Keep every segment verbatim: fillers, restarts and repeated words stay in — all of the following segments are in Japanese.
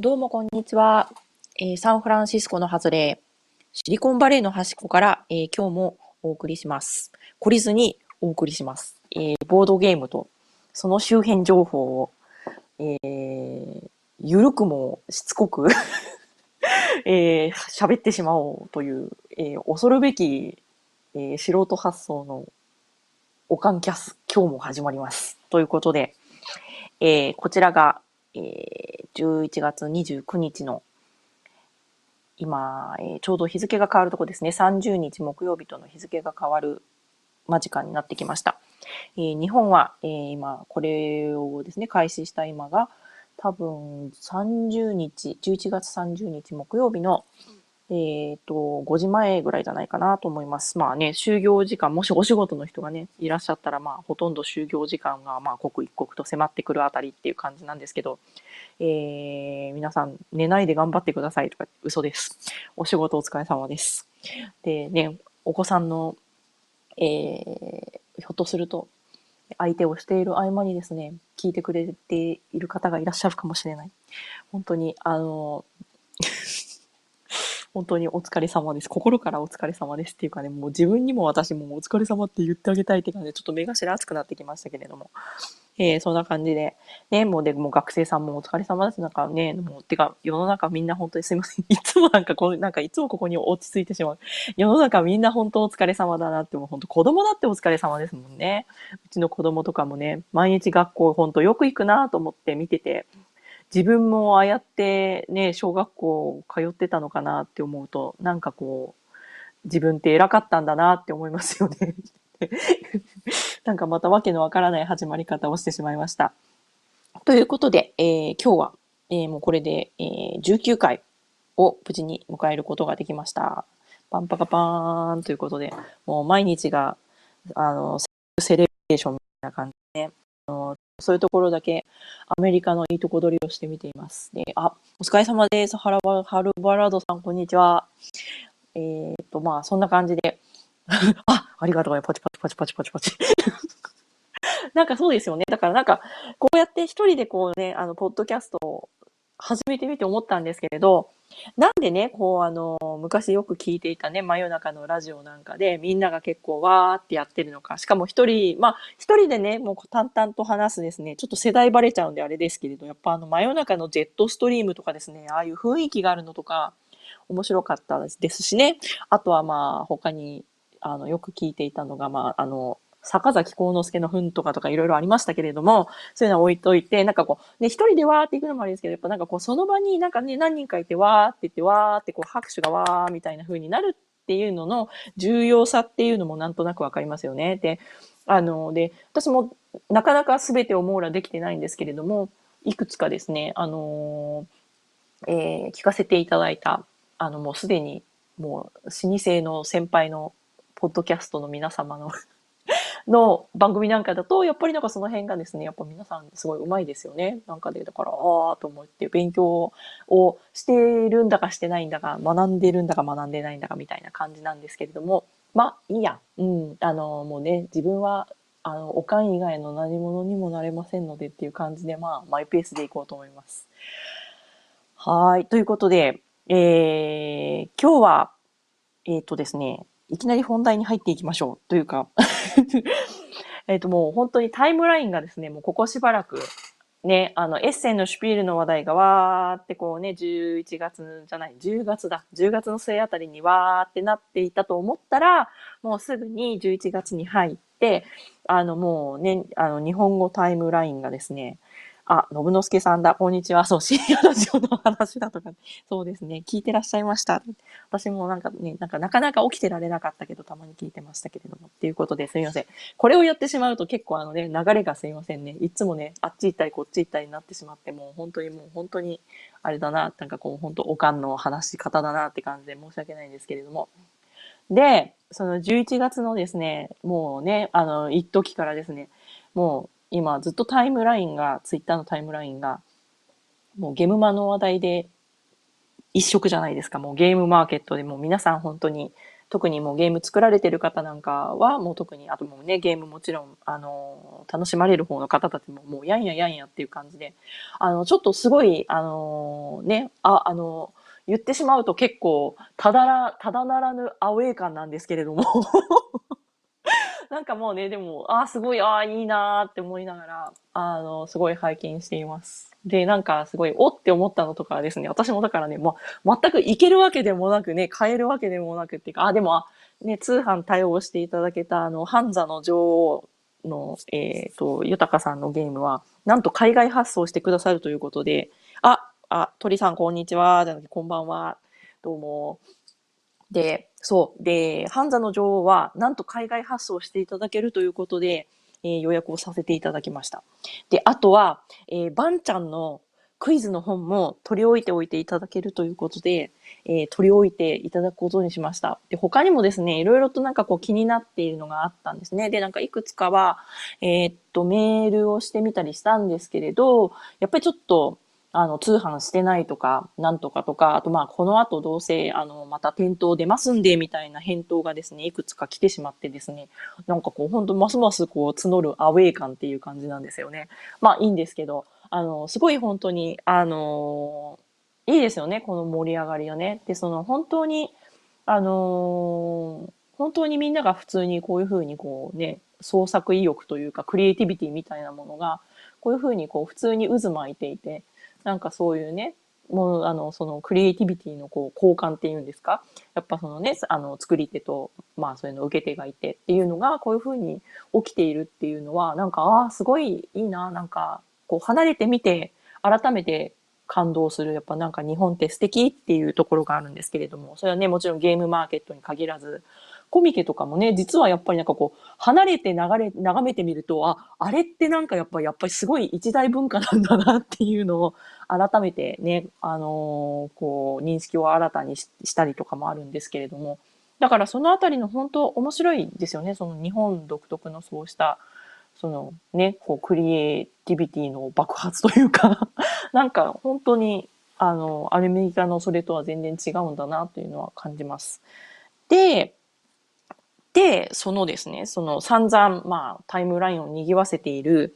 どうもこんにちは、えー、サンフランシスコの外れ、シリコンバレーの端っこから、えー、今日もお送りします。懲りずにお送りします。えー、ボードゲームとその周辺情報を、えー、ゆるくもしつこく、えー、喋ってしまおうという、えー、恐るべき、えー、素人発想のおかんキャス、今日も始まります。ということで、えー、こちらが、えー、じゅういちがつにじゅうくにちの今、えー、ちょうど日付が変わるとこですね。さんじゅうにち木曜日との日付が変わる間近になってきました、えー、日本は、えー、今これをですね開始した今が多分さんじゅうにちじゅういちがつさんじゅうにち木曜日の、えー、とごじまえぐらいじゃないかなと思います。まあね、就業時間、もしお仕事の人がねいらっしゃったら、まあほとんど就業時間がまあ刻一刻と迫ってくるあたりっていう感じなんですけど、えー、皆さん寝ないで頑張ってくださいとか嘘です。お仕事お疲れ様です。でね、お子さんの、えー、ひょっとすると相手をしている合間にですね聞いてくれている方がいらっしゃるかもしれない。本当にあの本当にお疲れ様です。心からお疲れ様ですっていうかね、もう自分にも私もお疲れ様って言ってあげたいって感じで、ちょっと目頭熱くなってきましたけれども、えー、そんな感じで、ね、もうで、もう学生さんもお疲れ様です。なんかね、もう、てか、世の中みんな本当にすいません。いつもなんかこう、なんかいつもここに落ち着いてしまう。世の中みんな本当お疲れ様だなって、もう本当子供だってお疲れ様ですもんね。うちの子供とかもね、毎日学校本当よく行くなと思って見てて、自分もああやってね、小学校通ってたのかなって思うと、なんかこう、自分って偉かったんだなって思いますよね。なんかまたわけのわからない始まり方をしてしまいました。ということで、えー、今日は、えー、もうこれで、えー、じゅうきゅうかいを無事に迎えることができました。パンパカパーンということで、もう毎日が、あの、セレブレーションみたいな感じで、ね、あのそういうところだけアメリカのいいとこ取りをしてみています。で、あ、お疲れ様です。ハルバラドさん、こんにちは。えー、っと、まあ、そんな感じで。あ、ありがとうね。パチパチパチパチパチパチ。なんかそうですよね。だからなんか、こうやって一人でこうね、あの、ポッドキャストを始めてみて思ったんですけれど、なんでね、こうあの、昔よく聞いていたね、真夜中のラジオなんかで、みんなが結構わーってやってるのか、しかも一人、まあ一人でね、もう淡々と話すですね、ちょっと世代バレちゃうんであれですけれど、やっぱあの真夜中のジェットストリームとかですね、ああいう雰囲気があるのとか、面白かったですしね、あとはまあ他に、あの、よく聞いていたのが、まああの、坂崎幸之助の糞とかとかいろいろありましたけれども、そういうのは置いといて、なんかこう、ね、一人でわーっていくのもあれですけど、やっぱなんかこう、その場になんかね、何人かいてわーって言って、わーってこう、拍手がわーみたいな風になるっていうのの重要さっていうのもなんとなくわかりますよね。で、あの、で、私もなかなか全てを網羅できてないんですけれども、いくつかですね、あのー、えー、聞かせていただいた、あの、もうすでに、もう、老舗の先輩のポッドキャストの皆様のの番組なんかだと、やっぱりなんかその辺がですね、やっぱ皆さんすごい上手いですよね。なんかで、だから、あーと思って勉強をしているんだかしてないんだか、学んでるんだか学んでないんだかみたいな感じなんですけれども、まあ、いいや。うん。あの、もうね、自分は、あの、おかん以外の何者にもなれませんのでっていう感じで、まあ、マイペースでいこうと思います。はい。ということで、えー、今日は、えーとですね、いきなり本題に入っていきましょうというか、えっともう本当にタイムラインがですね、もうここしばらくね、あのエッセンのシュピールの話題がわーってこうね、じゅういちがつじゃない、じゅうがつだ、じゅうがつの末あたりにわーってなっていたと思ったら、もうすぐにじゅういちがつに入って、あのもうね、あの日本語タイムラインがですね、あ、信之助さんだ。こんにちは。そう、深夜ラジオの話だとか、ね、そうですね。聞いてらっしゃいました。私もなんかね、なんかなかなか起きてられなかったけど、たまに聞いてましたけれども。っていうことですみません。これをやってしまうと結構あのね、流れがすみませんね。いつもね、あっち行ったりこっち行ったりになってしまって、もう本当にもう本当に、あれだな、なんかこう本当おかんの話し方だなって感じで申し訳ないんですけれども。で、そのじゅういちがつのですね、もうね、あの、一時からですね、もう、今ずっとタイムラインが、ツイッターのタイムラインが、もうゲームマの話題で一色じゃないですか。もうゲームマーケットでもう皆さん本当に特にもうゲーム作られてる方なんかはもう特に、あともうね、ゲームもちろんあの楽しまれる方の方たちももうやんややんやっていう感じで、あのちょっとすごいあのね、ああの言ってしまうと結構ただらただならぬアウェー感なんですけれどもなんかもうね、でもあーすごい、あーいいなーって思いながらあのすごい拝見しています。で、なんかすごいおって思ったのとかはですね、私もだからね、まあ、全くいけるわけでもなくね、買えるわけでもなくっていうか、あ、でもあ、ね、通販対応していただけたあのハンザの女王の、えーと、豊さんのゲームはなんと海外発送してくださるということで、あ、あ、鳥さんこんにちはじゃなくてこんばんは、どうも。で、そうで、ハンザの女王はなんと海外発送していただけるということで、えー、予約をさせていただきました。で、あとは、えー、バンちゃんのクイズの本も取り置いておいていただけるということで、えー、取り置いていただくことにしました。で、他にもですね、いろいろとなんかこう気になっているのがあったんですね。で、なんかいくつかは、えー、っと、メールをしてみたりしたんですけれど、やっぱりちょっと、あの、通販してないとか、なんとかとか、あとまあ、この後どうせ、あの、また店頭出ますんで、みたいな返答がですね、いくつか来てしまってですね、なんかこう、ほんとますますこう、募るアウェー感っていう感じなんですよね。まあ、いいんですけど、あの、すごい本当に、あの、いいですよね、この盛り上がりがね。で、その、本当に、あの、本当にみんなが普通にこういうふうにこうね、創作意欲というか、クリエイティビティみたいなものが、こういうふうにこう、普通に渦巻いていて、なんかそういうね、もうあのそのクリエイティビティのこう交換っていうんですか、やっぱそのね、あの作り手と、まあそういうの受け手がいてっていうのがこういう風に起きているっていうのは、なんかああすごいいいな、なんかこう離れてみて改めて感動する、やっぱなんか日本って素敵っていうところがあるんですけれども、それはね、もちろんゲームマーケットに限らず、コミケとかもね、実はやっぱりなんかこう、離れて流れ、眺めてみると、あ、あれってなんかやっぱり、やっぱりすごい一大文化なんだなっていうのを改めてね、あのー、こう、認識を新たに し, したりとかもあるんですけれども、だからそのあたりの本当面白いですよね、その日本独特のそうした、そのね、こう、クリエイティビティの爆発というか、なんか本当に、あの、アメリカのそれとは全然違うんだなというのは感じます。で、で、そのですね、その散々、まあ、タイムラインを賑わせている、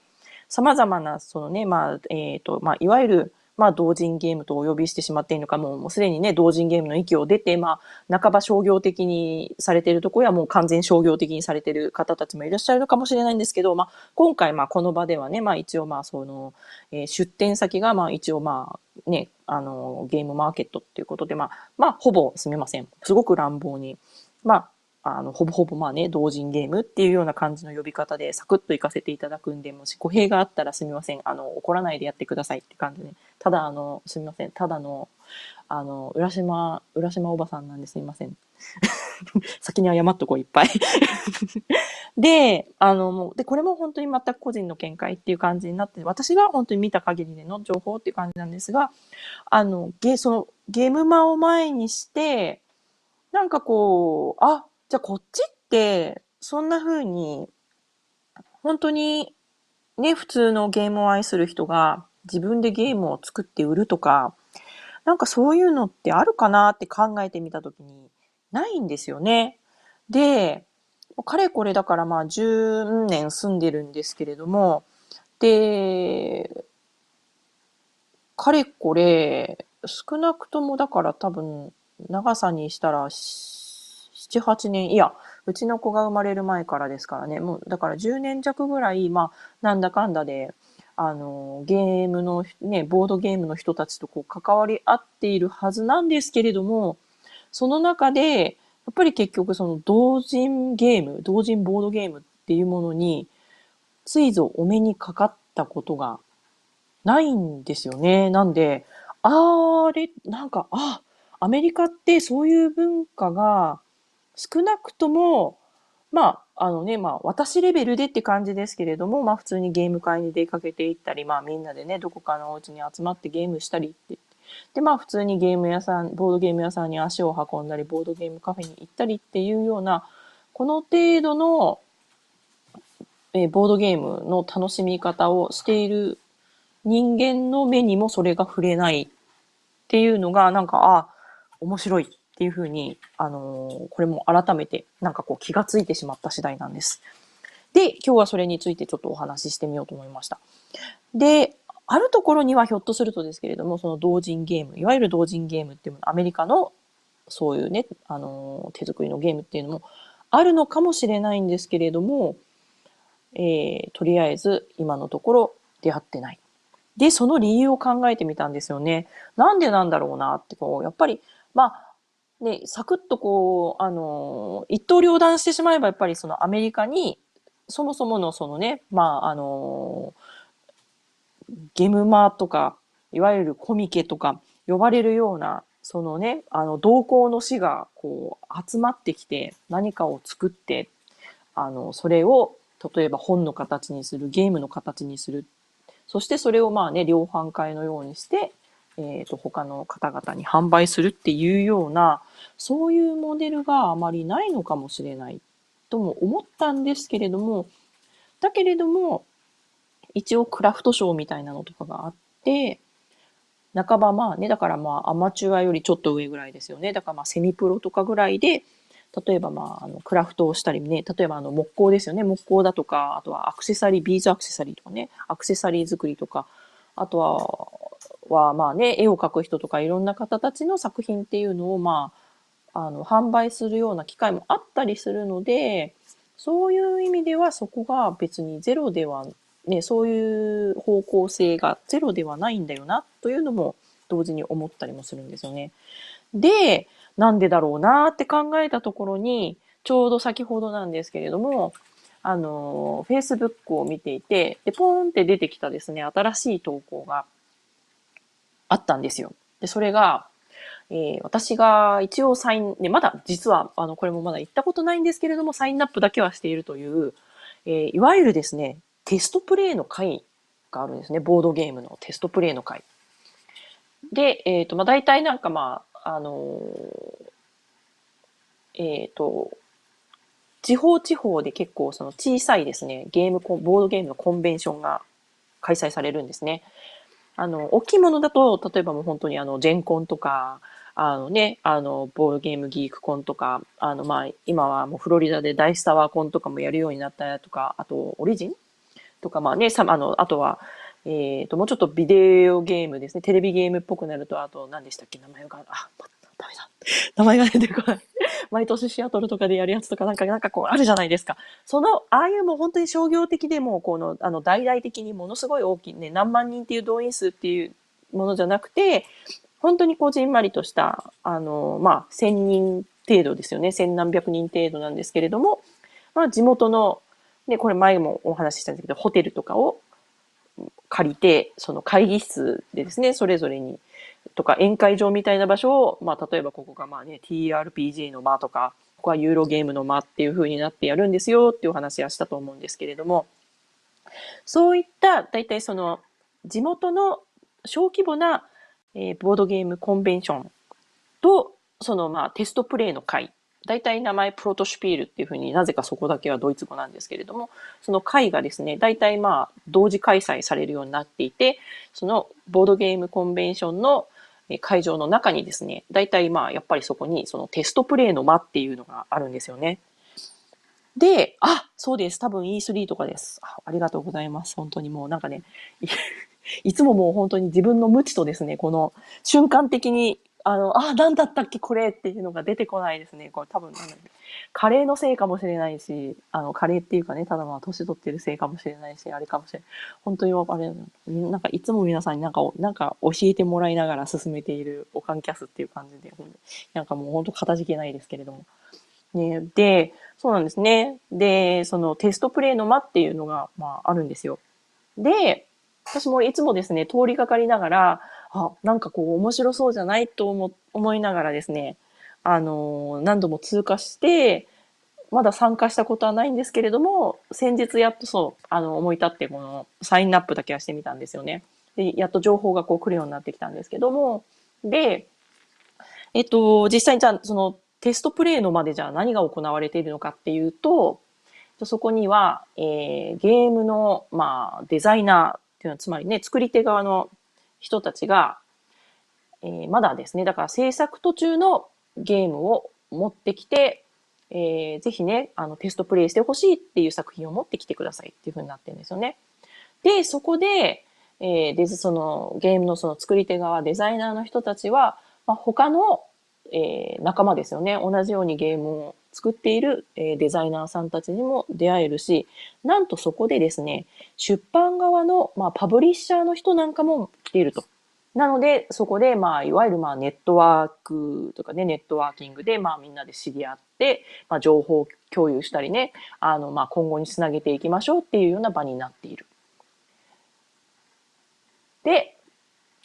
様々な、そのね、まあ、えっと、まあ、いわゆる、まあ、同人ゲームとお呼びしてしまっているのか、もう、もうすでにね、同人ゲームの域を出て、まあ、半ば商業的にされているところや、もう完全商業的にされている方たちもいらっしゃるのかもしれないんですけど、まあ、今回、まあ、この場ではね、まあ、一応、まあ、その、えー、出展先が、まあ、一応、まあ、ね、あの、ゲームマーケットっていうことで、まあ、まあ、ほぼ、すみません。すごく乱暴に。まあ、あの、ほぼほぼまあね、同人ゲームっていうような感じの呼び方でサクッと行かせていただくんで、もし語弊があったらすみません。あの、怒らないでやってくださいって感じで、ね。ただ、あの、すみません。ただの、あの、浦島、浦島おばさんなんですみません。先に謝っとこう、いっぱい。で、あの、もう、で、これも本当に全く個人の見解っていう感じになって、私が本当に見た限りでの情報っていう感じなんですが、あの、ゲ、その、ゲームマを前にして、なんかこう、あ、じゃあこっちってそんな風に本当にね、普通のゲームを愛する人が自分でゲームを作って売るとか、なんかそういうのってあるかなって考えてみたときにないんですよね。で、かれこれだからまあじゅうねん住んでるんですけれども、で、かれこれ少なくともだから多分長さにしたらなな、はちねん、いや、うちの子が生まれる前からですからね、もうだからじゅうねん弱ぐらい、まあ、なんだかんだで、あの、ゲームの、ね、ボードゲームの人たちとこう関わり合っているはずなんですけれども、その中で、やっぱり結局その同人ゲーム、同人ボードゲームっていうものに、ついぞお目にかかったことがないんですよね。なんで、あれ、なんか、あ、アメリカってそういう文化が、少なくとも、まあ、あのね、まあ、私レベルでって感じですけれども、まあ、普通にゲーム会に出かけていったり、まあ、みんなでね、どこかのお家に集まってゲームしたりって。で、まあ、普通にゲーム屋さん、ボードゲーム屋さんに足を運んだり、ボードゲームカフェに行ったりっていうような、この程度の、えー、ボードゲームの楽しみ方をしている人間の目にもそれが触れないっていうのが、なんか、あ、面白い。っていうふうに、あのー、これも改めてなんかこう気がついてしまった次第なんです。で、今日はそれについてちょっとお話ししてみようと思いました。で、あるところにはひょっとするとですけれども、その同人ゲーム、いわゆる同人ゲームっていうもの、アメリカのそういうね、あのー、手作りのゲームっていうのもあるのかもしれないんですけれども、えー、とりあえず今のところ出会ってない。で、その理由を考えてみたんですよね。なんでなんだろうなって、こう、やっぱり、まあ、ね、サクッとこう、あのー、一刀両断してしまえば、やっぱりそのアメリカに、そもそものそのね、まあ、あのー、ゲムマとか、いわゆるコミケとか呼ばれるような、そのね、あの、同好の士が、こう、集まってきて、何かを作って、あの、それを、例えば本の形にする、ゲームの形にする。そしてそれをまあね、量販会のようにして、えーと、他の方々に販売するっていうような、そういうモデルがあまりないのかもしれないとも思ったんですけれども、だけれども、一応クラフトショーみたいなのとかがあって、半ばまあね、だからまあアマチュアよりちょっと上ぐらいですよね。だからまあセミプロとかぐらいで、例えば、まあ、あのクラフトをしたりね、例えばあの木工ですよね。木工だとか、あとはアクセサリー、ビーズアクセサリーとかね、アクセサリー作りとか、あとは、はまあね、絵を描く人とかいろんな方たちの作品っていうのを、まあ、あの、販売するような機会もあったりするので、そういう意味ではそこが別にゼロでは、ね、そういう方向性がゼロではないんだよな、というのも同時に思ったりもするんですよね。で、なんでだろうなーって考えたところに、ちょうど先ほどなんですけれども、あのー、Facebook を見ていて、で、ポーンって出てきたですね、新しい投稿があったんですよ。で、それが、えー、私が一応サイン、ね、まだ実は、あの、これもまだ行ったことないんですけれども、サインアップだけはしているという、えー、いわゆるですね、テストプレイの会があるんですね、ボードゲームのテストプレイの会。で、えっと、まあ、大体なんかまあ、あのー、えっと、地方地方で結構その小さいですね、ゲーム、ボードゲームのコンベンションが開催されるんですね。あの、大きいものだと、例えばもう本当にあの、ジェンコンとか、あのね、あの、ボードゲームギークコンとか、あの、まあ、今はもうフロリダでダイスタワーコンとかもやるようになったりとか、あと、オリジンとか、まあね、さ、あの、あとは、えっと、もうちょっとビデオゲームですね。テレビゲームっぽくなると、あと何でしたっけ、名前が、あ、ダメだ。名前が出てこない。毎年シアトルとかでやるやつとか、なんか、なんかこう、あるじゃないですか。その、ああいうもう本当に商業的でも、この、あの、大々的にものすごい大きいね、何万人っていう動員数っていうものじゃなくて、本当にこう、じんまりとした、あの、まあ、千人程度ですよね。千何百人程度なんですけれども、まあ、地元の、ね、これ前もお話ししたんですけど、ホテルとかを、借りて、その会議室でですね、それぞれに、とか宴会場みたいな場所を、まあ例えばここがまあね、ティーアールピージー の間とか、ここはユーロゲームの間っていう風になってやるんですよっていうお話はしたと思うんですけれども、そういった、だいたいその地元の小規模な、えー、ボードゲームコンベンションと、そのまあテストプレイの会、だいたい名前プロトシュピールっていう風になぜかそこだけはドイツ語なんですけれども、その会がですね、だいたいまあ同時開催されるようになっていて、そのボードゲームコンベンションの会場の中にですね、だいたいまあやっぱりそこにそのテストプレイの間っていうのがあるんですよね。で、あ、そうです。多分 イースリー とかです。あ、ありがとうございます。本当にもうなんかね、いつももう本当に自分の無知とですね、この瞬間的にあの、あ、なんだったっけこれっていうのが出てこないですね。これ多分、なんだっけ。カレーのせいかもしれないし、あの、カレーっていうかね、ただまあ、年取ってるせいかもしれないし、あれかもしれない。本当にあれ、なんかいつも皆さんになんか、なんか教えてもらいながら進めているオカンキャスっていう感じで、なんかもう本当かたじけないですけれども。ね、で、そうなんですね。で、そのテストプレイの間っていうのが、まあ、あるんですよ。で、私もいつもですね、通りかかりながら、あ、なんかこう面白そうじゃないと思、思いながらですね、あのー、何度も通過して、まだ参加したことはないんですけれども、先日やっとそう、あの、思い立ってこのサインアップだけはしてみたんですよね。で、やっと情報がこう来るようになってきたんですけども、で、えっと、実際にじゃあ、そのテストプレイのまでじゃあ何が行われているのかっていうと、そこには、えー、ゲームの、まあ、デザイナー、つまりね、作り手側の人たちが、えー、まだですね、だから制作途中のゲームを持ってきて、えー、ぜひね、あの、テストプレイしてほしいっていう作品を持ってきてくださいっていう風になってるんですよね。で、そこで、えー、で、その、ゲームのその作り手側、デザイナーの人たちは、まあ、他の、えー、仲間ですよね。同じようにゲームを作っている、えー、デザイナーさんたちにも出会えるし、なんとそこでですね、出版側の、まあ、パブリッシャーの人なんかも来ていると。なので、そこで、まあ、いわゆる、まあ、ネットワークとかね、ネットワーキングで、まあ、みんなで知り合って、まあ、情報共有したりね、あの、まあ、今後につなげていきましょうっていうような場になっている。で、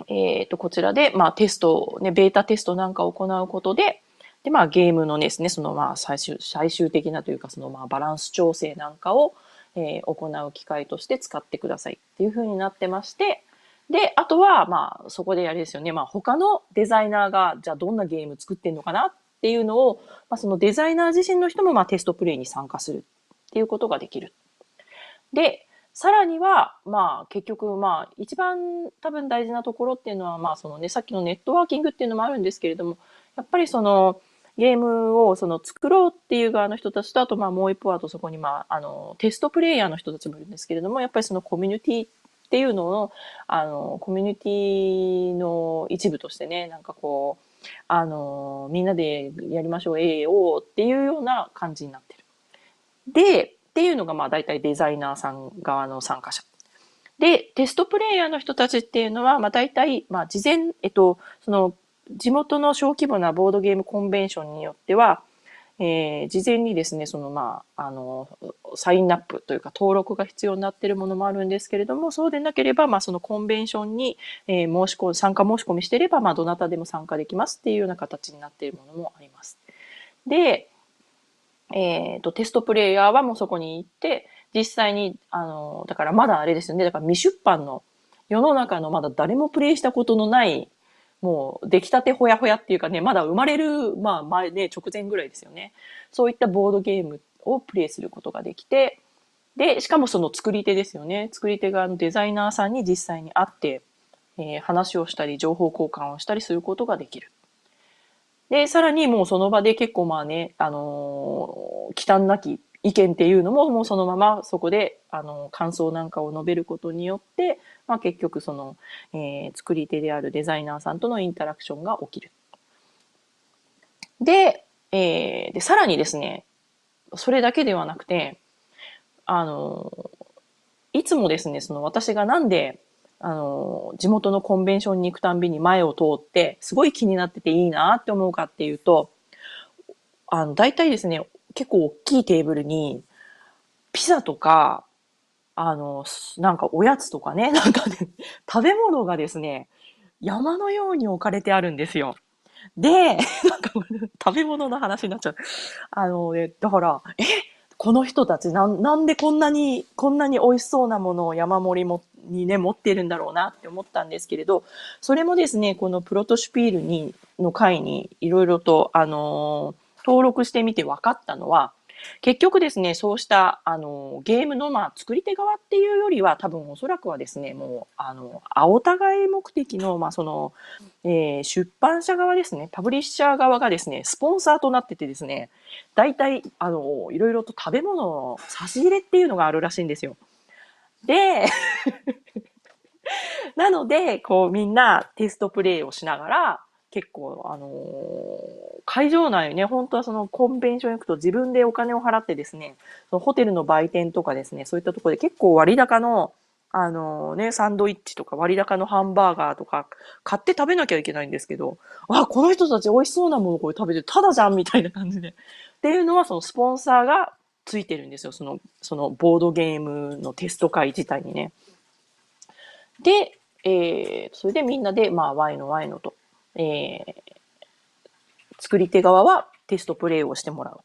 えっと、こちらで、まあ、テスト、ね、ベータテストなんかを行うことで、で、まあ、ゲームのですね、その、まあ、最終、最終的なというか、その、まあ、バランス調整なんかを、えー、行う機会として使ってくださいっていうふうになってまして、で、あとは、まあ、そこであれですよね。まあ、他のデザイナーが、じゃあどんなゲーム作ってんのかなっていうのを、まあ、そのデザイナー自身の人も、まあ、テストプレイに参加するっていうことができる。で、さらには、まあ、結局、まあ、一番多分大事なところっていうのは、まあ、そのね、さっきのネットワーキングっていうのもあるんですけれども、やっぱりその、ゲームをその作ろうっていう側の人たちと、あと、まあ、もう一方、あとそこに、まあ、あの、テストプレイヤーの人たちもいるんですけれども、やっぱりそのコミュニティっていうのを、あの、コミュニティの一部としてね、なんかこう、あの、みんなでやりましょう、ええ、おうっていうような感じになってる。で、っていうのが、まあ、大体デザイナーさん側の参加者。で、テストプレイヤーの人たちっていうのは、まあ、大体、まあ、事前、えっと、その、地元の小規模なボードゲームコンベンションによっては、えー、事前にですね、その、まあ、あの、サインアップというか登録が必要になっているものもあるんですけれども、そうでなければ、まあ、そのコンベンションに、えー、申し込、参加申し込みしていれば、まあ、どなたでも参加できますっていうような形になっているものもあります。で、えっと、テストプレイヤーはもうそこに行って、実際に、あの、だからまだあれですよね、だから未出版の世の中のまだ誰もプレイしたことのないもう出来たてほやほやっていうかね、まだ生まれる、まあ前ね、直前ぐらいですよね。そういったボードゲームをプレイすることができて、で、しかもその作り手ですよね。作り手側のデザイナーさんに実際に会って、えー、話をしたり、情報交換をしたりすることができる。で、さらにもうその場で結構まあね、あのー、忌憚なき意見っていうのももうそのままそこで、あの、感想なんかを述べることによって、まあ結局その、えー、作り手であるデザイナーさんとのインタラクションが起きる。で、えー、で、さらにですね、それだけではなくて、あの、いつもですね、その私がなんで、あの、地元のコンベンションに行くたんびに前を通って、すごい気になってていいなって思うかっていうと、あの、大体ですね、結構大きいテーブルに、ピザとか、あの、なんかおやつとかね、なんかね、食べ物がですね、山のように置かれてあるんですよ。で、なんか食べ物の話になっちゃう。あの、ね、だから、え、この人たちな、なんでこんなに、こんなに美味しそうなものを山盛りもにね、持ってるんだろうなって思ったんですけれど、それもですね、このプロトシュピールにの回にいろいろと、あのー、登録してみて分かったのは、結局ですね、そうしたあのゲームの、まあ、作り手側っていうよりは、多分おそらくはですね、もうあのお互い目的の、まあそのえー、出版社側ですね、パブリッシャー側がですね、スポンサーとなっててですね、大体あのいろいろと食べ物の差し入れっていうのがあるらしいんですよ。で、なのでこうみんなテストプレイをしながら、結構、あのー、会場内ね、本当はそのコンベンション行くと自分でお金を払ってですね、そのホテルの売店とかですね、そういったところで結構割高の、あのー、ね、サンドイッチとか割高のハンバーガーとか買って食べなきゃいけないんですけど、あ、この人たち美味しそうなものこれ食べてただじゃんみたいな感じで。っていうのはそのスポンサーがついてるんですよ。その、そのボードゲームのテスト会自体にね。で、えー、それでみんなで、まあ、ワイのワイのと。えー、作り手側はテストプレイをしてもらう。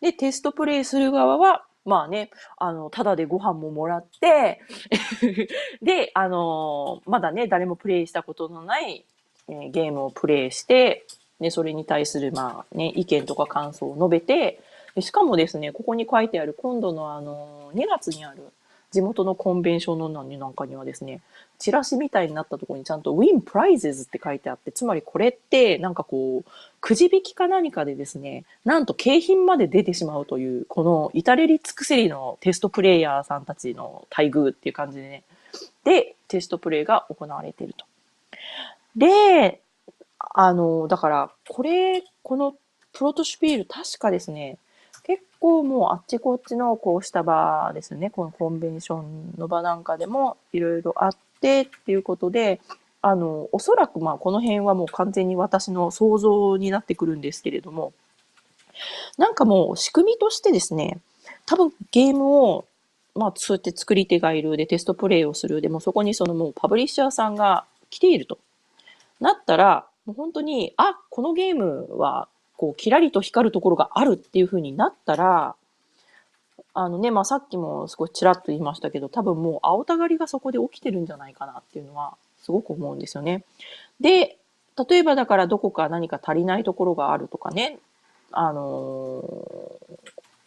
で、テストプレイする側は、まあね、あの、ただでご飯ももらって、で、あの、まだね、誰もプレイしたことのない、えー、ゲームをプレイして、ね、それに対する、まあね、意見とか感想を述べて、でしかもですね、ここに書いてある今度のあの、にがつにある、地元のコンベンションの何なんかにはですね、チラシみたいになったところにちゃんと Win Prizes って書いてあって、つまりこれってなんかこう、くじ引きか何かでですね、なんと景品まで出てしまうという、この至れり尽くせりのテストプレイヤーさんたちの待遇っていう感じでね、で、テストプレイが行われていると。で、あの、だから、これ、このプロトシュピール、確かですね、結構もうあっちこっちのこうした場ですね、このコンベンションの場なんかでもいろいろあってっていうことで、あの、おそらくまあこの辺はもう完全に私の想像になってくるんですけれども、なんかもう仕組みとしてですね、多分ゲームをまあそうやって作り手がいる、でテストプレイをする、でもそこにそのもうパブリッシャーさんが来ているとなったら、もう本当に、あ、このゲームはこうキラリと光るところがあるっていう風になったら、あのね、まあさっきも少しちらっと言いましたけど、多分もう青たがりがそこで起きてるんじゃないかなっていうのはすごく思うんですよね。で、例えばだからどこか何か足りないところがあるとかね、あのー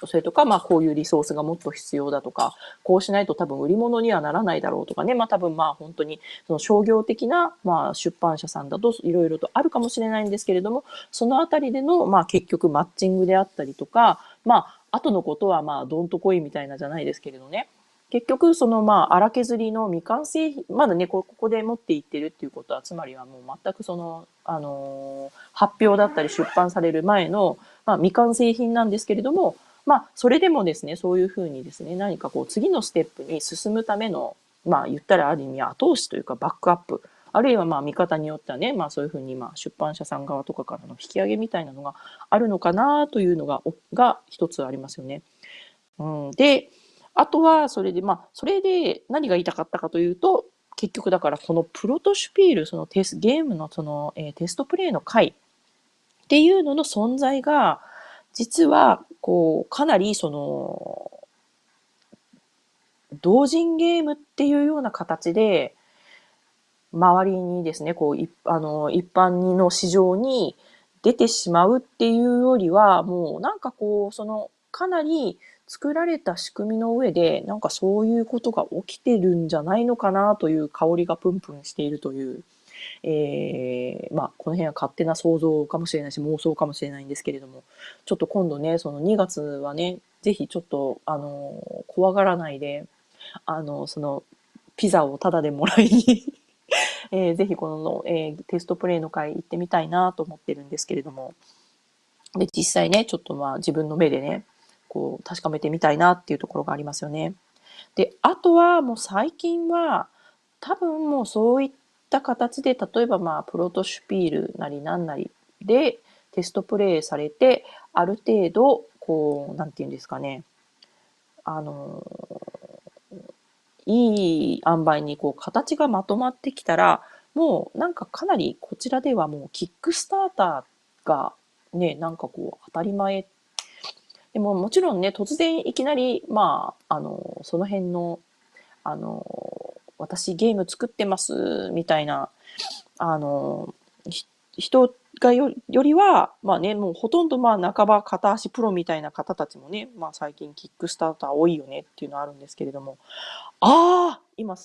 それとか、まあこういうリソースがもっと必要だとか、こうしないと多分売り物にはならないだろうとかね、まあ多分まあ本当にその商業的なまあ出版社さんだといろいろとあるかもしれないんですけれども、そのあたりでのまあ結局マッチングであったりとか、まあ後のことはまあどんとこいみたいなじゃないですけれどね。結局そのまあ荒削りの未完成品、まだね、ここで持っていってるっていうことは、つまりはもう全くその、あのー、発表だったり出版される前のまあ未完成品なんですけれども、まあ、それでもですね、そういうふうにですね、何かこう、次のステップに進むための、まあ、言ったらある意味後押しというか、バックアップ。あるいは、まあ、見方によってはね、まあ、そういうふうに、まあ、出版社さん側とかからの引き上げみたいなのがあるのかな、というのが、が一つありますよね。うん、で、あとは、それで、まあ、それで何が言いたかったかというと、結局だから、このプロトシュピール、そのテス、ゲームのその、えー、テストプレイの回っていうのの存在が、実は、こう、かなり、その、同人ゲームっていうような形で、周りにですね、こう、あの、一般の市場に出てしまうっていうよりは、もうなんかこう、その、かなり作られた仕組みの上で、なんかそういうことが起きてるんじゃないのかなという香りがプンプンしているという、えー、まあ、この辺は勝手な想像かもしれないし妄想かもしれないんですけれども、ちょっと今度ね、そのにがつはね、ぜひちょっと、あの、怖がらないで、あの、その、ピザをタダでもらいに、えー、ぜひこの、えー、テストプレイの回行ってみたいなと思ってるんですけれども、で、実際ね、ちょっとまあ自分の目でね、こう、確かめてみたいなっていうところがありますよね。で、あとはもう最近は、多分もうそういったた形で、例えばまあプロトシュピールなりなんなりでテストプレイされて、ある程度こう、なんていうんですかね、あのいい塩梅にこう形がまとまってきたら、もうなんかかなりこちらではもうキックスターターがね、なんかこう当たり前でも、もちろんね、突然いきなりまああのその辺のあの私ゲーム作ってますみたいな、あの、人が よ, よりは、まあね、もうほとんどまあ半ば片足プロみたいな方たちもね、まあ最近キックスターター多いよねっていうのはあるんですけれども、ああ、今、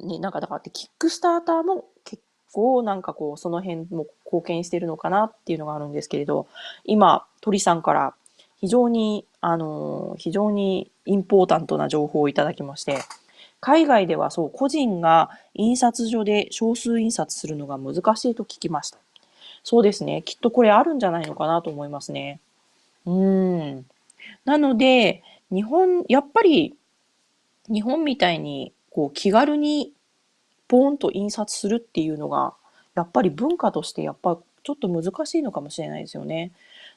ね、なんかだからってキックスターターも結構なんかこう、その辺も貢献してるのかなっていうのがあるんですけれど、今、鳥さんから非常に、あの、非常にインポータントな情報をいただきまして、海外ではそう個人が印刷所で少数印刷するのが難しいと聞きました。そうですね。きっとこれあるんじゃないのかなと思いますね。うーん。なので、日本、やっぱり日本みたいにこう気軽にポーンと印刷するっていうのが、やっぱり文化としてやっぱちょっと難しいのかもしれないですよね。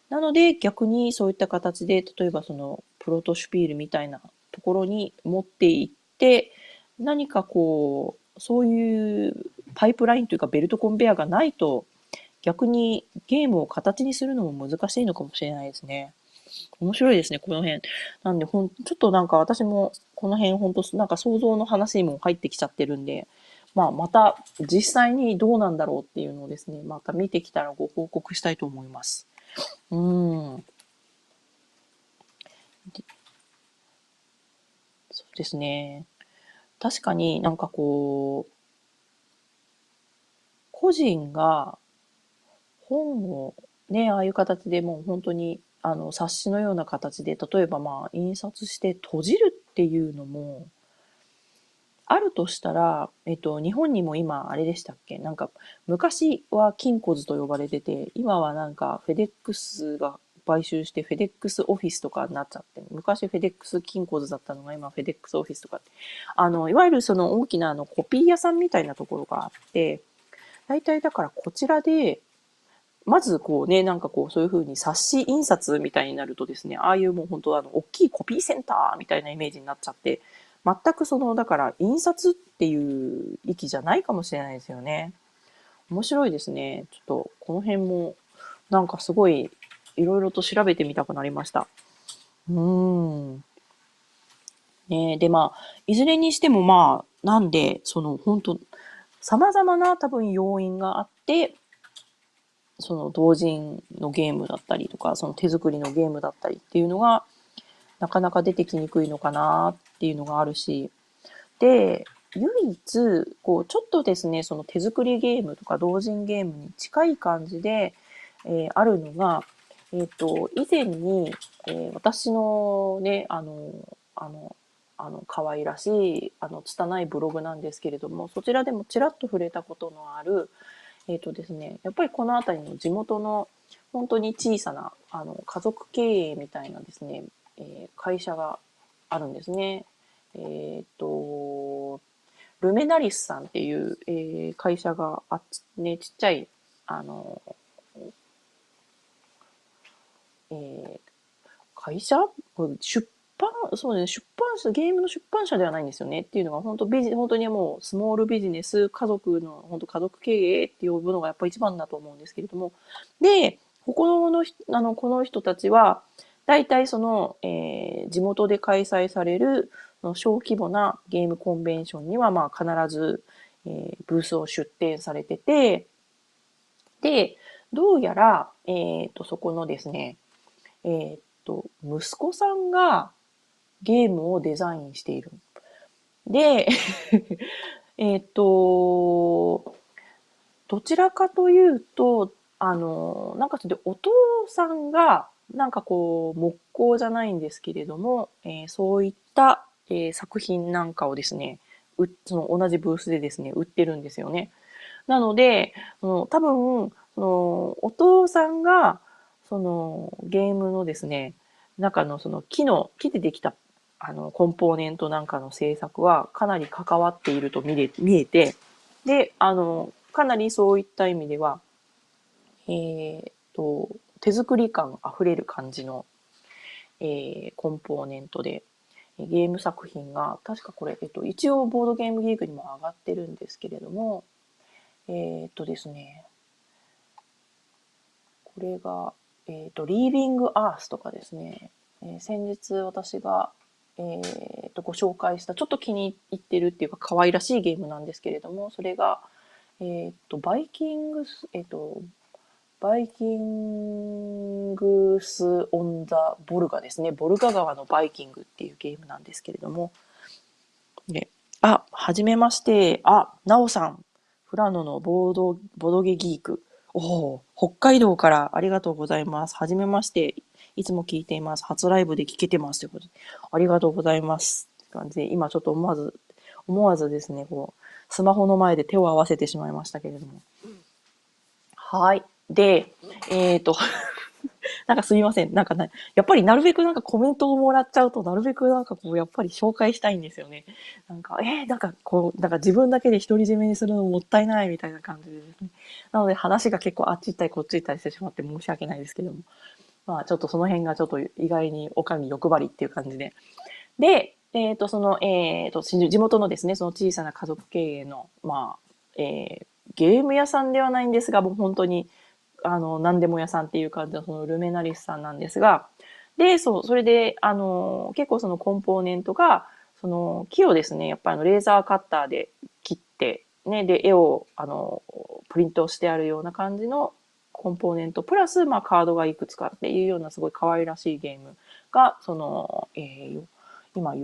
なので逆にそういった形で、例えばそのプロトシュピールみたいなところに持っていって、で、何かこう、そういうパイプラインというかベルトコンベアがないと、逆にゲームを形にするのも難しいのかもしれないですね。面白いですね、この辺。なんで、ほん、ちょっとなんか私もこの辺、ほんと、なんか想像の話にも入ってきちゃってるんで、まあ、また実際にどうなんだろうっていうのをですね、また見てきたらご報告したいと思います。うーん。そうですね。確かになんかこう、個人が本をね、ああいう形でもう本当にあの冊子のような形で、例えばまあ印刷して閉じるっていうのも、あるとしたら、えっと、日本にも今、あれでしたっけ、なんか、昔は金庫図と呼ばれてて、今はなんか、フェデックスが買収して、フェデックスオフィスとかになっちゃって、昔フェデックス金庫図だったのが、今、フェデックスオフィスとかって、あの、いわゆるその大きなあのコピー屋さんみたいなところがあって、大体だからこちらで、まずこうね、なんかこう、そういうふうに冊子印刷みたいになるとですね、ああいうもう本当あの、大きいコピーセンターみたいなイメージになっちゃって、全くその、だから印刷っていう域じゃないかもしれないですよね。面白いですね。ちょっとこの辺もなんかすごいいろいろと調べてみたくなりました。うーん。ねえ、でまあ、いずれにしてもまあ、なんで、その本当、様々な多分要因があって、その同人のゲームだったりとか、その手作りのゲームだったりっていうのが、なかなか出てきにくいのかなっていうのがあるし、で、唯一、こう、ちょっとですね、その手作りゲームとか同人ゲームに近い感じで、えーあるのが、えっと、以前に、えー私のね、あの、あの、あの、可愛らしい、あの、拙いブログなんですけれども、そちらでもちらっと触れたことのある、えっとですね、やっぱりこの辺りの地元の、本当に小さな、あの、家族経営みたいなですね、えー会社があるんですね。えっと、ルメナリスさんっていう、えー会社があっち、ね、ちっちゃい、あの、えー会社これ出版、そうね、出版社、ゲームの出版社ではないんですよね。っていうのが、本当ビジ、本当にもう、スモールビジネス、家族の、本当家族経営って呼ぶのがやっぱ一番だと思うんですけれども。で、ここの人、あの、この人たちは、大体その、えー地元で開催されるその小規模なゲームコンベンションには、まあ必ず、えーブースを出展されてて、で、どうやら、えっと、そこのですね、えっと、息子さんがゲームをデザインしている。で、えっと、どちらかというと、あの、なんかそれでお父さんが、なんかこう、木工じゃないんですけれども、えーそういった、えー作品なんかをですね、うその同じブースでですね、売ってるんですよね。なので、その多分、そのお父さんが、そのゲームのですね、中のその木の、木でできた、あの、コンポーネントなんかの制作はかなり関わっていると見れ、見えて、で、あの、かなりそういった意味では、えーっと、手作り感あふれる感じの、えーコンポーネントで、えーゲーム作品が、確かこれ、えっと、一応ボードゲームギークにも上がってるんですけれども、えーっとですね、これが、えーっと、リービングアースとかですね、えー先日私が、えーっと、ご紹介した、ちょっと気に入ってるっていうか、可愛らしいゲームなんですけれども、それが、えーっと、バイキングス、えーっと、バイキングス・オン・ザ・ボルガですね。ボルガ川のバイキングっていうゲームなんですけれども。で、あ、はじめまして。あ、なおさん。フラノのボード、ボドゲギーク。おお、北海道からありがとうございます。はじめまして。いつも聞いています。初ライブで聞けてます。ということで。ありがとうございます。って感じで、今ちょっと思わず、思わずですね、こう、スマホの前で手を合わせてしまいましたけれども。はい。で、えっと、なんかすみません。なんかな、やっぱりなるべくなんかコメントをもらっちゃうと、なるべくなんかこう、やっぱり紹介したいんですよね。なんか、えー、なんかこう、なんか自分だけで独り占めにするのもったいないみたいな感じでですね。なので話が結構あっち行ったりこっち行ったりしてしまって申し訳ないですけども。まあちょっとその辺がちょっと意外におかみ欲張りっていう感じで。で、えっと、その、えっと、地元のですね、その小さな家族経営の、まあ、えーゲーム屋さんではないんですが、もう本当に、あの、何でも屋さんっていう感じの、そのルメナリスさんなんですが、で、そう、それで、あの、結構そのコンポーネントが、その木をですね、やっぱりあのレーザーカッターで切って、ね、で、絵を、あの、プリントしてあるような感じのコンポーネント、プラス、まあ、カードがいくつかっていうような、すごい可愛らしいゲームが、その、えー今、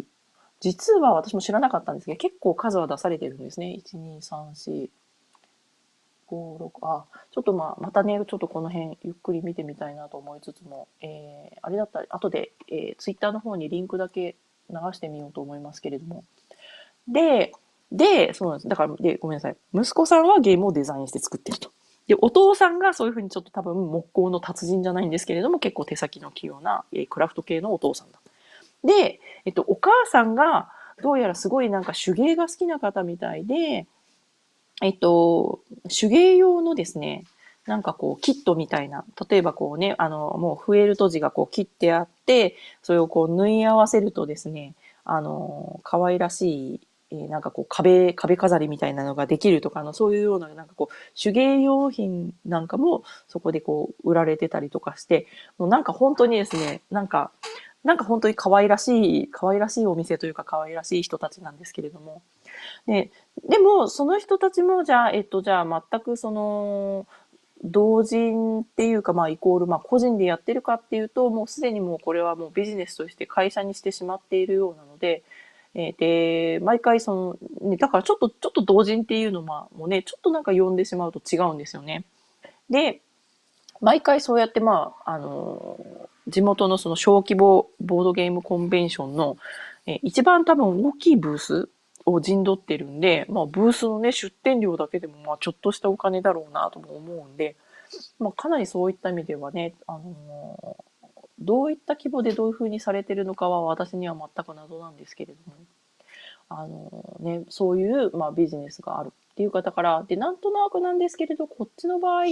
実は私も知らなかったんですけど、結構数は出されてるんですね。いち、に、さん、よん、ご、ろく、あ、ちょっとまあ、またね、ちょっとこの辺、ゆっくり見てみたいなと思いつつも、えー、あれだったら、後で、えー、Twitter の方にリンクだけ流してみようと思いますけれども。で、で、そうなんです。だから、で、ごめんなさい。息子さんはゲームをデザインして作ってると。で、お父さんがそういうふうにちょっと多分木工の達人じゃないんですけれども、結構手先の器用な、えー、クラフト系のお父さんだ。で、えっと、お母さんが、どうやらすごいなんか手芸が好きな方みたいで、えっと、手芸用のですね、なんかこう、キットみたいな、例えばこうね、あの、もうフェルト地がこう切ってあって、それをこう縫い合わせるとですね、あの、可愛らしい、なんかこう、壁、壁飾りみたいなのができるとか、あの、そういうような、なんかこう、手芸用品なんかも、そこでこう、売られてたりとかして、もうなんか本当にですね、なんか、なんか本当に可愛らしい、可愛らしいお店というか可愛らしい人たちなんですけれども。で、でも、その人たちも、じゃあ、えっと、じゃあ、全くその、同人っていうか、まあ、イコール、まあ、個人でやってるかっていうと、もうすでにもうこれはもうビジネスとして会社にしてしまっているようなので、えー、で、毎回その、ね、だからちょっと、ちょっと同人っていうのもね、ちょっとなんか呼んでしまうと違うんですよね。で、毎回そうやって、まあ、あのー、地元のその小規模ボードゲームコンベンションの一番多分大きいブースを陣取ってるんで、まあブースのね、出店料だけでもまあちょっとしたお金だろうなとも思うんで、まあかなりそういった意味ではね、あのー、どういった規模でどういうふうにされてるのかは私には全く謎なんですけれども、あのー、ね、そういうまあビジネスがあるっていう方から、で、なんとなくなんですけれど、こっちの場合、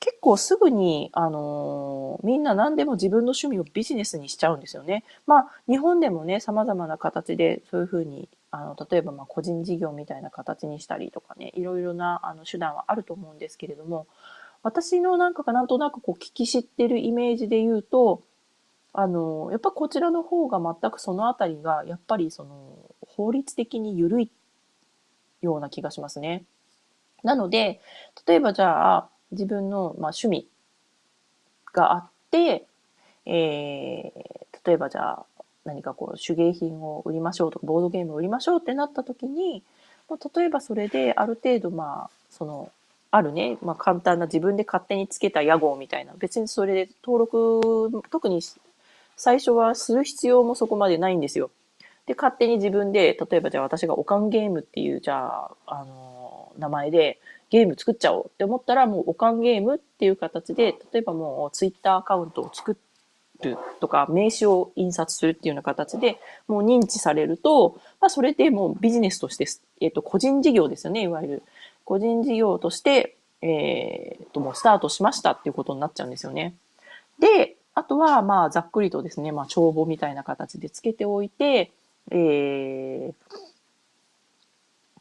結構すぐに、あのー、みんな何でも自分の趣味をビジネスにしちゃうんですよね。まあ、日本でもね、様々な形でそういうふうに、あの、例えばまあ個人事業みたいな形にしたりとかね、いろいろなあの手段はあると思うんですけれども、私のなんかがなんとなくこう聞き知ってるイメージで言うと、あのー、やっぱこちらの方が全くそのあたりが、やっぱりその、法律的に緩いような気がしますね。なので、例えばじゃあ、自分の、まあ、趣味があって、えー、例えばじゃあ何かこう手芸品を売りましょうとかボードゲームを売りましょうってなった時に、まあ、例えばそれである程度まあそのあるね、まあ、簡単な自分で勝手につけた屋号みたいな、別にそれで登録特に最初はする必要もそこまでないんですよ。で勝手に自分で例えばじゃあ私がおかんゲームっていうじゃあ、あの名前でゲーム作っちゃおうって思ったら、もうおかんゲームっていう形で、例えばもうツイッターアカウントを作るとか、名刺を印刷するっていうような形で、もう認知されると、まあそれでもうビジネスとして、えっと、個人事業ですよね、いわゆる。個人事業として、えー、っと、もうスタートしましたっていうことになっちゃうんですよね。で、あとはまあざっくりとですね、まあ帳簿みたいな形でつけておいて、えー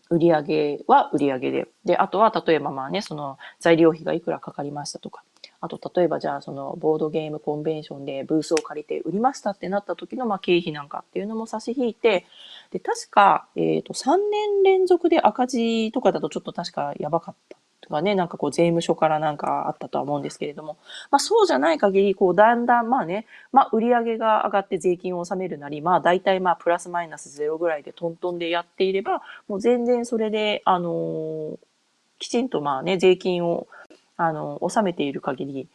売上は売上で。で、あとは、例えばまあね、その材料費がいくらかかりましたとか。あと、例えばじゃあ、そのボードゲームコンベンションでブースを借りて売りましたってなった時のまあ経費なんかっていうのも差し引いて、で、確か、えっと、さんねん連続で赤字とかだとちょっと確かやばかったとかね、なんかこう税務署からなんかあったとは思うんですけれども、まあそうじゃない限り、こう、だんだんまあね、まあ売上が上がって税金を納めるなり、まあ大体まあプラスマイナスゼロぐらいでトントンでやっていれば、もう全然それで、あのー、きちんとまあね、税金を、あの、納めている限り、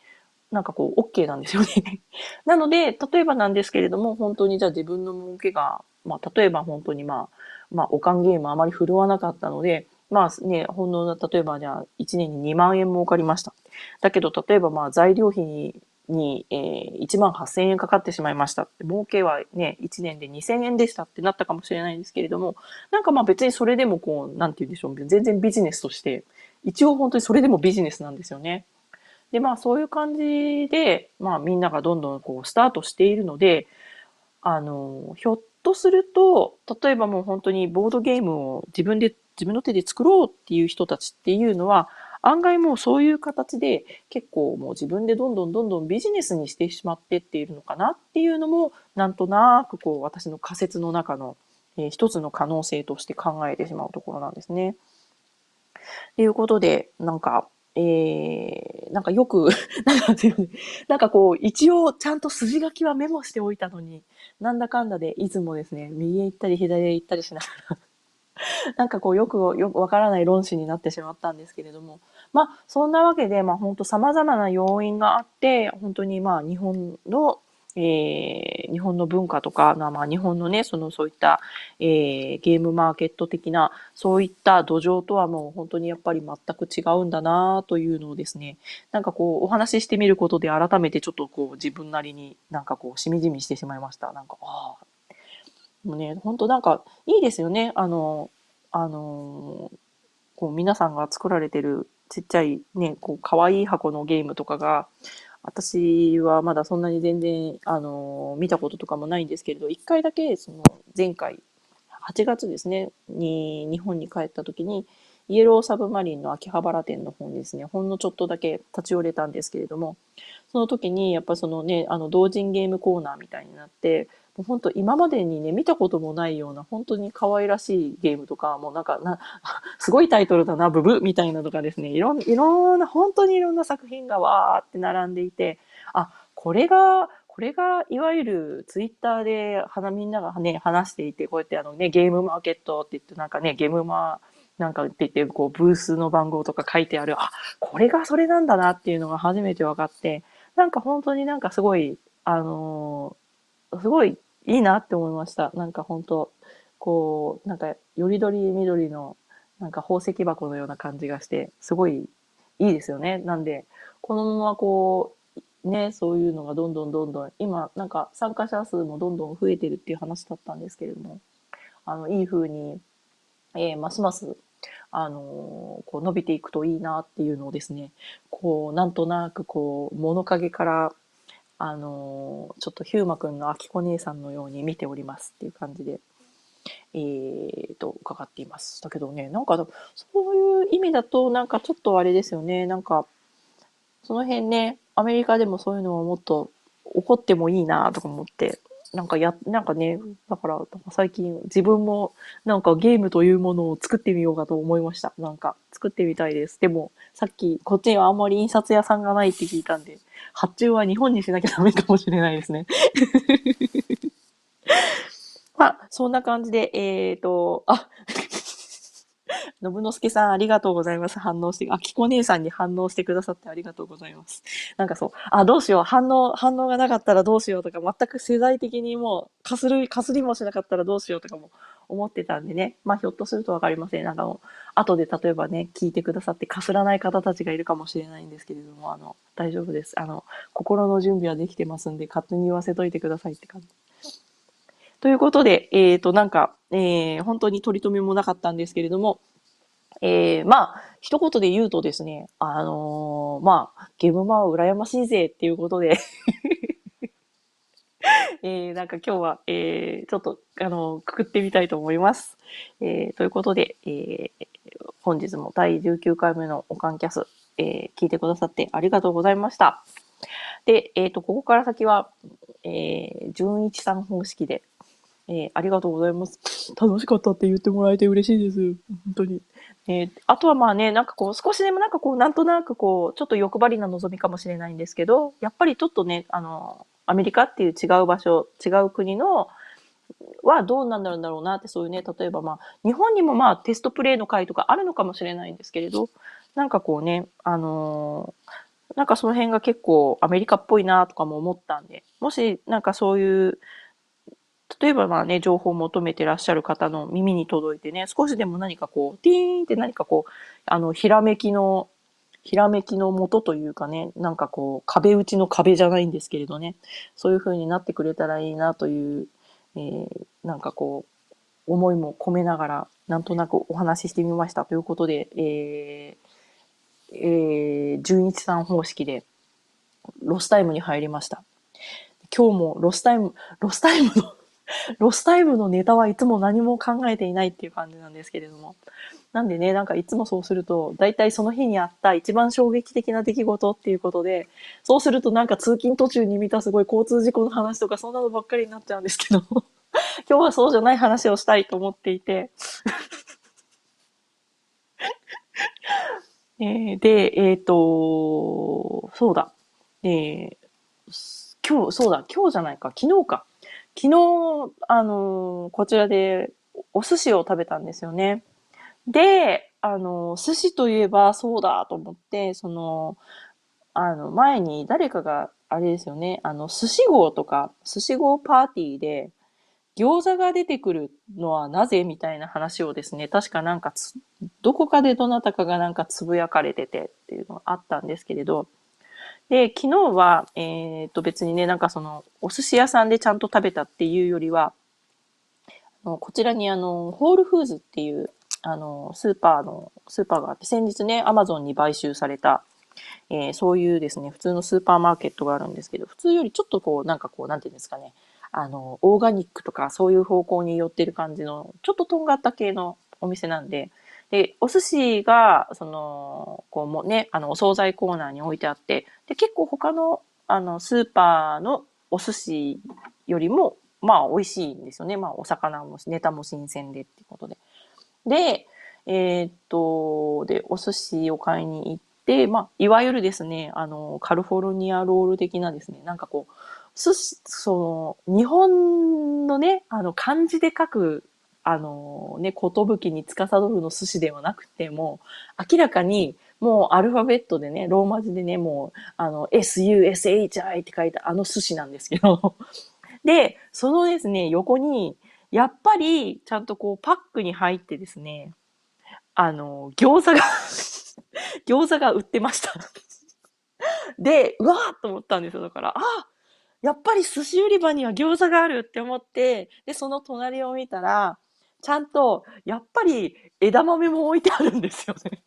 なんかこう、OK なんですよね。なので、例えばなんですけれども、本当にじゃあ自分の儲けが、まあ、例えば本当にまあ、まあ、おかんゲームあまり振るわなかったので、まあね、ほんの、例えばじゃあ、いちねんににまんえん儲かりました。だけど、例えばまあ、材料費に、に、えー、いちまんはっせんえんかかってしまいました。儲けはね、いちねんでにせんえんでしたってなったかもしれないんですけれども、なんかまあ別にそれでもこう、なんて言うんでしょう、全然ビジネスとして、一応本当にそれでもビジネスなんですよね。で、まあそういう感じで、まあみんながどんどんこうスタートしているので、あの、ひょっとすると、例えばもう本当にボードゲームを自分で、自分の手で作ろうっていう人たちっていうのは、案外もうそういう形で結構もう自分でどんどんどんどんビジネスにしてしまってっているのかなっていうのも、なんとなくこう私の仮説の中の、えー、一つの可能性として考えてしまうところなんですね。ということで、なんか、えー、なんかよくなんか、なんかこう、一応ちゃんと筋書きはメモしておいたのに、なんだかんだでいつもですね、右へ行ったり左へ行ったりしながら、なんかこうよくよくわからない論旨になってしまったんですけれども、まあそんなわけで、まあ本当様々な要因があって、本当にまあ日本の、えー、日本の文化とか、まあ、日本のね、そのそういった、えー、ゲームマーケット的な、そういった土壌とはもう本当にやっぱり全く違うんだなというのをですね、なんかこうお話ししてみることで改めてちょっとこう自分なりになんかこうしみじみしてしまいました。なんか、ああ。もうね、本当なんかいいですよね。あの、あの、こう皆さんが作られてるちっちゃいね、こう可愛い箱のゲームとかが、私はまだそんなに全然、あのー、見たこととかもないんですけれど、一回だけ、その、前回、はちがつですね、に、日本に帰った時に、イエローサブマリンの秋葉原店の方にですね、ほんのちょっとだけ立ち寄れたんですけれども、その時に、やっぱそのね、あの、同人ゲームコーナーみたいになって、もう本当今までにね、見たこともないような、本当に可愛らしいゲームとか、もうなんか、なすごいタイトルだな、ブブみたいなとかですね、いろん、いろんな、本当にいろんな作品がわーって並んでいて、あ、これが、これが、いわゆるツイッターで、みんながね、話していて、こうやってあのね、ゲームマーケットって言って、なんかね、ゲームマー、なんかって言って、こう、ブースの番号とか書いてある、あ、これがそれなんだなっていうのが初めて分かって、なんか本当になんかすごい、あのー、すごいいいなって思いました。なんか本当こうなんかよりどり緑のなんか宝石箱のような感じがしてすごいいいですよね。なんでこのままこうねそういうのがどんどんどんどん今なんか参加者数もどんどん増えてるっていう話だったんですけれども、あのいい風に、えー、ますますあのー、こう伸びていくといいなっていうのをですね、こうなんとなくこう物陰からあのー、ちょっとヒューマくんのあきこ姉さんのように見ておりますっていう感じで、えー、と伺っています。だけどね、なんかそういう意味だとなんかちょっとあれですよね。なんかその辺ね、アメリカでもそういうのはもっと起こってもいいなとか思って、なんかやなんかね、だからなんか最近自分もなんかゲームというものを作ってみようかと思いました。なんか作ってみたいです。でもさっきこっちにはあんまり印刷屋さんがないって聞いたんで。発注は日本にしなきゃダメかもしれないですね、まあ。そんな感じで、えっ、ー、と、あ、信之助さんありがとうございます。反応して、あきこ姉さんに反応してくださってありがとうございます。なんかそう、あ、どうしよう、反応、反応がなかったらどうしようとか、全く世代的にもう、かすり、かすりもしなかったらどうしようとかも思ってたんでね。まあ、ひょっとするとわかりません。なんかもう、後で例えばね、聞いてくださってかすらない方たちがいるかもしれないんですけれども、あの、大丈夫です。あの、心の準備はできてますんで、勝手に言わせといてくださいって感じ。ということで、えっと、なんか、えー、本当に取り留めもなかったんですけれども、えー、まあ、一言で言うとですね、あのー、まあ、ゲームマは羨ましいぜっていうことで、えー、なんか今日は、えー、ちょっと、あのー、くくってみたいと思います。えー、ということで、えー、本日もだいじゅうきゅうかいめのおかんキャス、えー、聞いてくださってありがとうございました。で、えっと、ここから先は、えー、純一さん方式で、えー、ありがとうございます。楽しかったって言ってもらえて嬉しいです。本当に。えー、あとはまあね、なんかこう、少しでもなんかこう、なんとなくこう、ちょっと欲張りな望みかもしれないんですけど、やっぱりちょっとね、あの、アメリカっていう違う場所、違う国の、はどうなんだろうなろうなって、そういうね、例えばまあ、日本にもまあ、テストプレイの会とかあるのかもしれないんですけれど、なんかこうね、あのー、なんかその辺が結構アメリカっぽいなとかも思ったんで、もしなんかそういう、例えばまあね、情報を求めてらっしゃる方の耳に届いてね、少しでも何かこう、ティーンって何かこう、あの、ひらめきの、ひらめきの元というかね、なんかこう、壁打ちの壁じゃないんですけれどね、そういう風になってくれたらいいなという、えー、なんかこう、思いも込めながら、なんとなくお話ししてみましたということで、えー、えー、純一さん方式で、ロスタイムに入りました。今日もロスタイム、ロスタイムの、ロスタイムのネタはいつも何も考えていないっていう感じなんですけれども。なんでね、なんかいつもそうすると、だいたいその日にあった一番衝撃的な出来事っていうことで、そうするとなんか通勤途中に見たすごい交通事故の話とかそんなのばっかりになっちゃうんですけど、今日はそうじゃない話をしたいと思っていて、えーで、えっと、そうだ。えー今日、そうだ、今日じゃないか、昨日か。昨日、あのー、こちらでお寿司を食べたんですよね。で、あのー、寿司といえばそうだと思って、その、あの、前に誰かが、あれですよね、あの、寿司号とか、寿司号パーティーで、餃子が出てくるのはなぜみたいな話をですね、確かなんかつ、どこかでどなたかがなんかつぶやかれててっていうのがあったんですけれど、で、昨日は、えっと、別にね、なんかその、お寿司屋さんでちゃんと食べたっていうよりは、あのこちらにあの、ホールフーズっていう、あの、スーパーの、スーパーがあって、先日ね、アマゾンに買収された、えー、そういうですね、普通のスーパーマーケットがあるんですけど、普通よりちょっとこう、なんかこう、なんていうんですかね、あの、オーガニックとかそういう方向に寄ってる感じの、ちょっととんがった系のお店なんで、で、お寿司が、その、こうもね、あの、お惣菜コーナーに置いてあって、で、結構他の、あの、スーパーのお寿司よりも、まあ、美味しいんですよね。まあ、お魚も、ネタも新鮮でってことで。で、えー、っと、で、お寿司を買いに行って、まあ、いわゆるですね、あの、カリフォルニアロール的なですね、なんかこう、寿司、その、日本のね、あの、漢字で書く、あのね、ことぶきにつかさどるの寿司ではなくても、明らかに、もうアルファベットでね、ローマ字でね、もう、あの、エスユーエスエイチアイ って書いたあの寿司なんですけど。で、そのですね、横に、やっぱり、ちゃんとこう、パックに入ってですね、あの、餃子が、餃子が売ってました。で、うわーっと思ったんですよ。だから、ああやっぱり寿司売り場には餃子があるって思って、で、その隣を見たら、ちゃんと、やっぱり枝豆も置いてあるんですよね。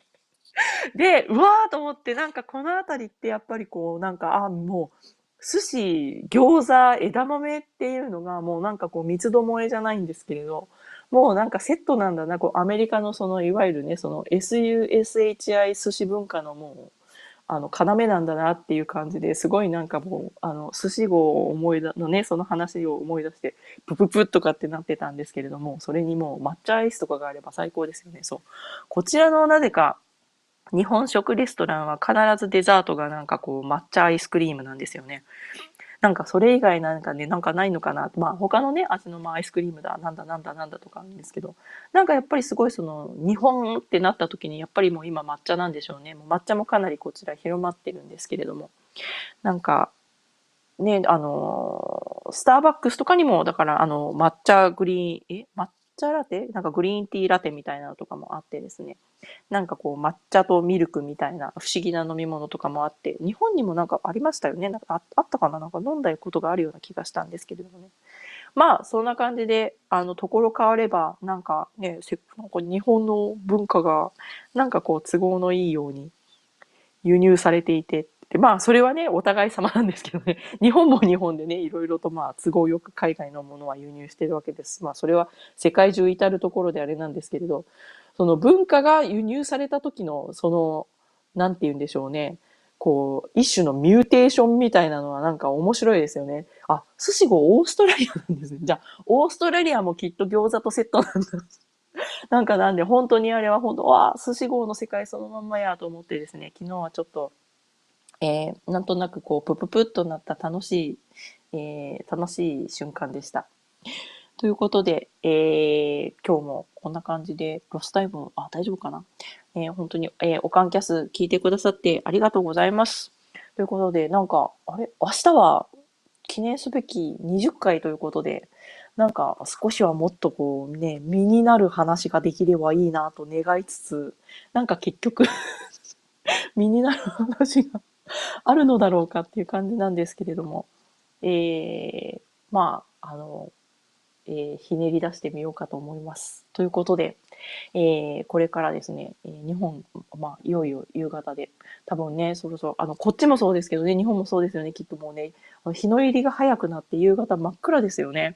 で、うわーと思って、なんかこのあたりってやっぱりこう、なんか、あ、もう、寿司、餃子、枝豆っていうのがもうなんかこう、三つどもえじゃないんですけれど、もうなんかセットなんだな、こう、アメリカのその、いわゆるね、その エスユーエスエイチアイ 寿司文化のもう、あの、要なんだなっていう感じですごいなんかもう、あの、寿司号を思い出、のね、その話を思い出して、プププッとかってなってたんですけれども、それにもう抹茶アイスとかがあれば最高ですよね。そう。こちらのなぜか、日本食レストランは必ずデザートがなんかこう、抹茶アイスクリームなんですよね。なんかそれ以外なんかね、なんかないのかな。まあ他のね、味のまあアイスクリームだ、なんだなんだなんだとかあるんですけど、なんかやっぱりすごいその、日本ってなった時にやっぱりもう今抹茶なんでしょうね。もう抹茶もかなりこちら広まってるんですけれども。なんか、ね、あの、スターバックスとかにも、だからあの、抹茶グリーン、え抹茶ラテなんかグリーンティーラテみたいなのとかもあってですね。なんかこう、抹茶とミルクみたいな不思議な飲み物とかもあって、日本にもなんかありましたよね。なんかあったかななんか飲んだことがあるような気がしたんですけれどもね。まあ、そんな感じで、あの、ところ変われば、なんかね、なんか日本の文化が、なんかこう、都合のいいように輸入されていて、まあ、それはね、お互い様なんですけどね。日本も日本でね、いろいろとまあ、都合よく海外のものは輸入してるわけです。まあ、それは世界中至るところであれなんですけれど、その文化が輸入された時の、その、なんて言うんでしょうね。こう、一種のミューテーションみたいなのはなんか面白いですよね。あ、寿司号オーストラリアなんですね。じゃあ、オーストラリアもきっと餃子とセットなんだ。なんかなんで、本当にあれは本当、わあ、寿司号の世界そのまんまやと思ってですね、昨日はちょっと、えー、なんとなくこう、プププッとなった楽しい、えー、楽しい瞬間でした。ということで、えー、今日もこんな感じで、ロスタイム、あ、大丈夫かな、えー、本当に、えー、おかんキャス聞いてくださってありがとうございます。ということで、なんか、あれ明日は記念すべきにじゅっかいということで、なんか少しはもっとこうね、身になる話ができればいいなと願いつつ、なんか結局、身になる話があるのだろうかっていう感じなんですけれども、えー、まあ、あの、えー、ひねり出してみようかと思います。ということで、えー、これからですね、えー、日本、まあ、いよいよ夕方で、多分ね、そろそろ、あの、こっちもそうですけどね、日本もそうですよね、きっともうね、あの日の入りが早くなって夕方真っ暗ですよね。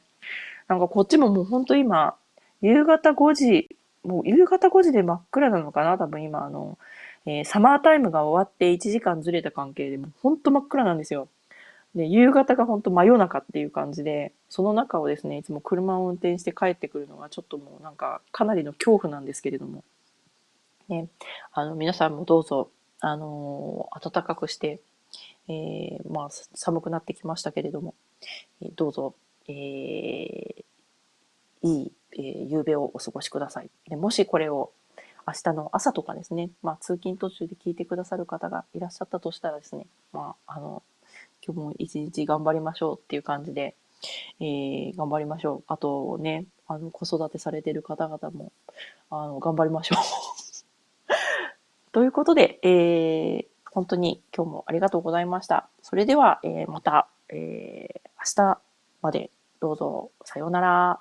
なんかこっちももうほんと今、夕方ごじ、もう夕方ごじで真っ暗なのかな、多分今、あの、えー、サマータイムが終わっていちじかんずれた関係で、もうほんと真っ暗なんですよ。で、夕方が本当真夜中っていう感じで、その中をですね、いつも車を運転して帰ってくるのがちょっともうなんかかなりの恐怖なんですけれども、ね、あの皆さんもどうぞ、あのー、暖かくして、えーまあ、寒くなってきましたけれども、どうぞ、えー、いい、えー、夕べをお過ごしください。で、もしこれを明日の朝とかですね、まあ、通勤途中で聞いてくださる方がいらっしゃったとしたらですね、まあ、あの今日も一日頑張りましょうっていう感じで、えー、頑張りましょう。あとね、あの子育てされてる方々もあの頑張りましょう。ということで、えー、本当に今日もありがとうございました。それでは、えー、また、えー、明日までどうぞさようなら。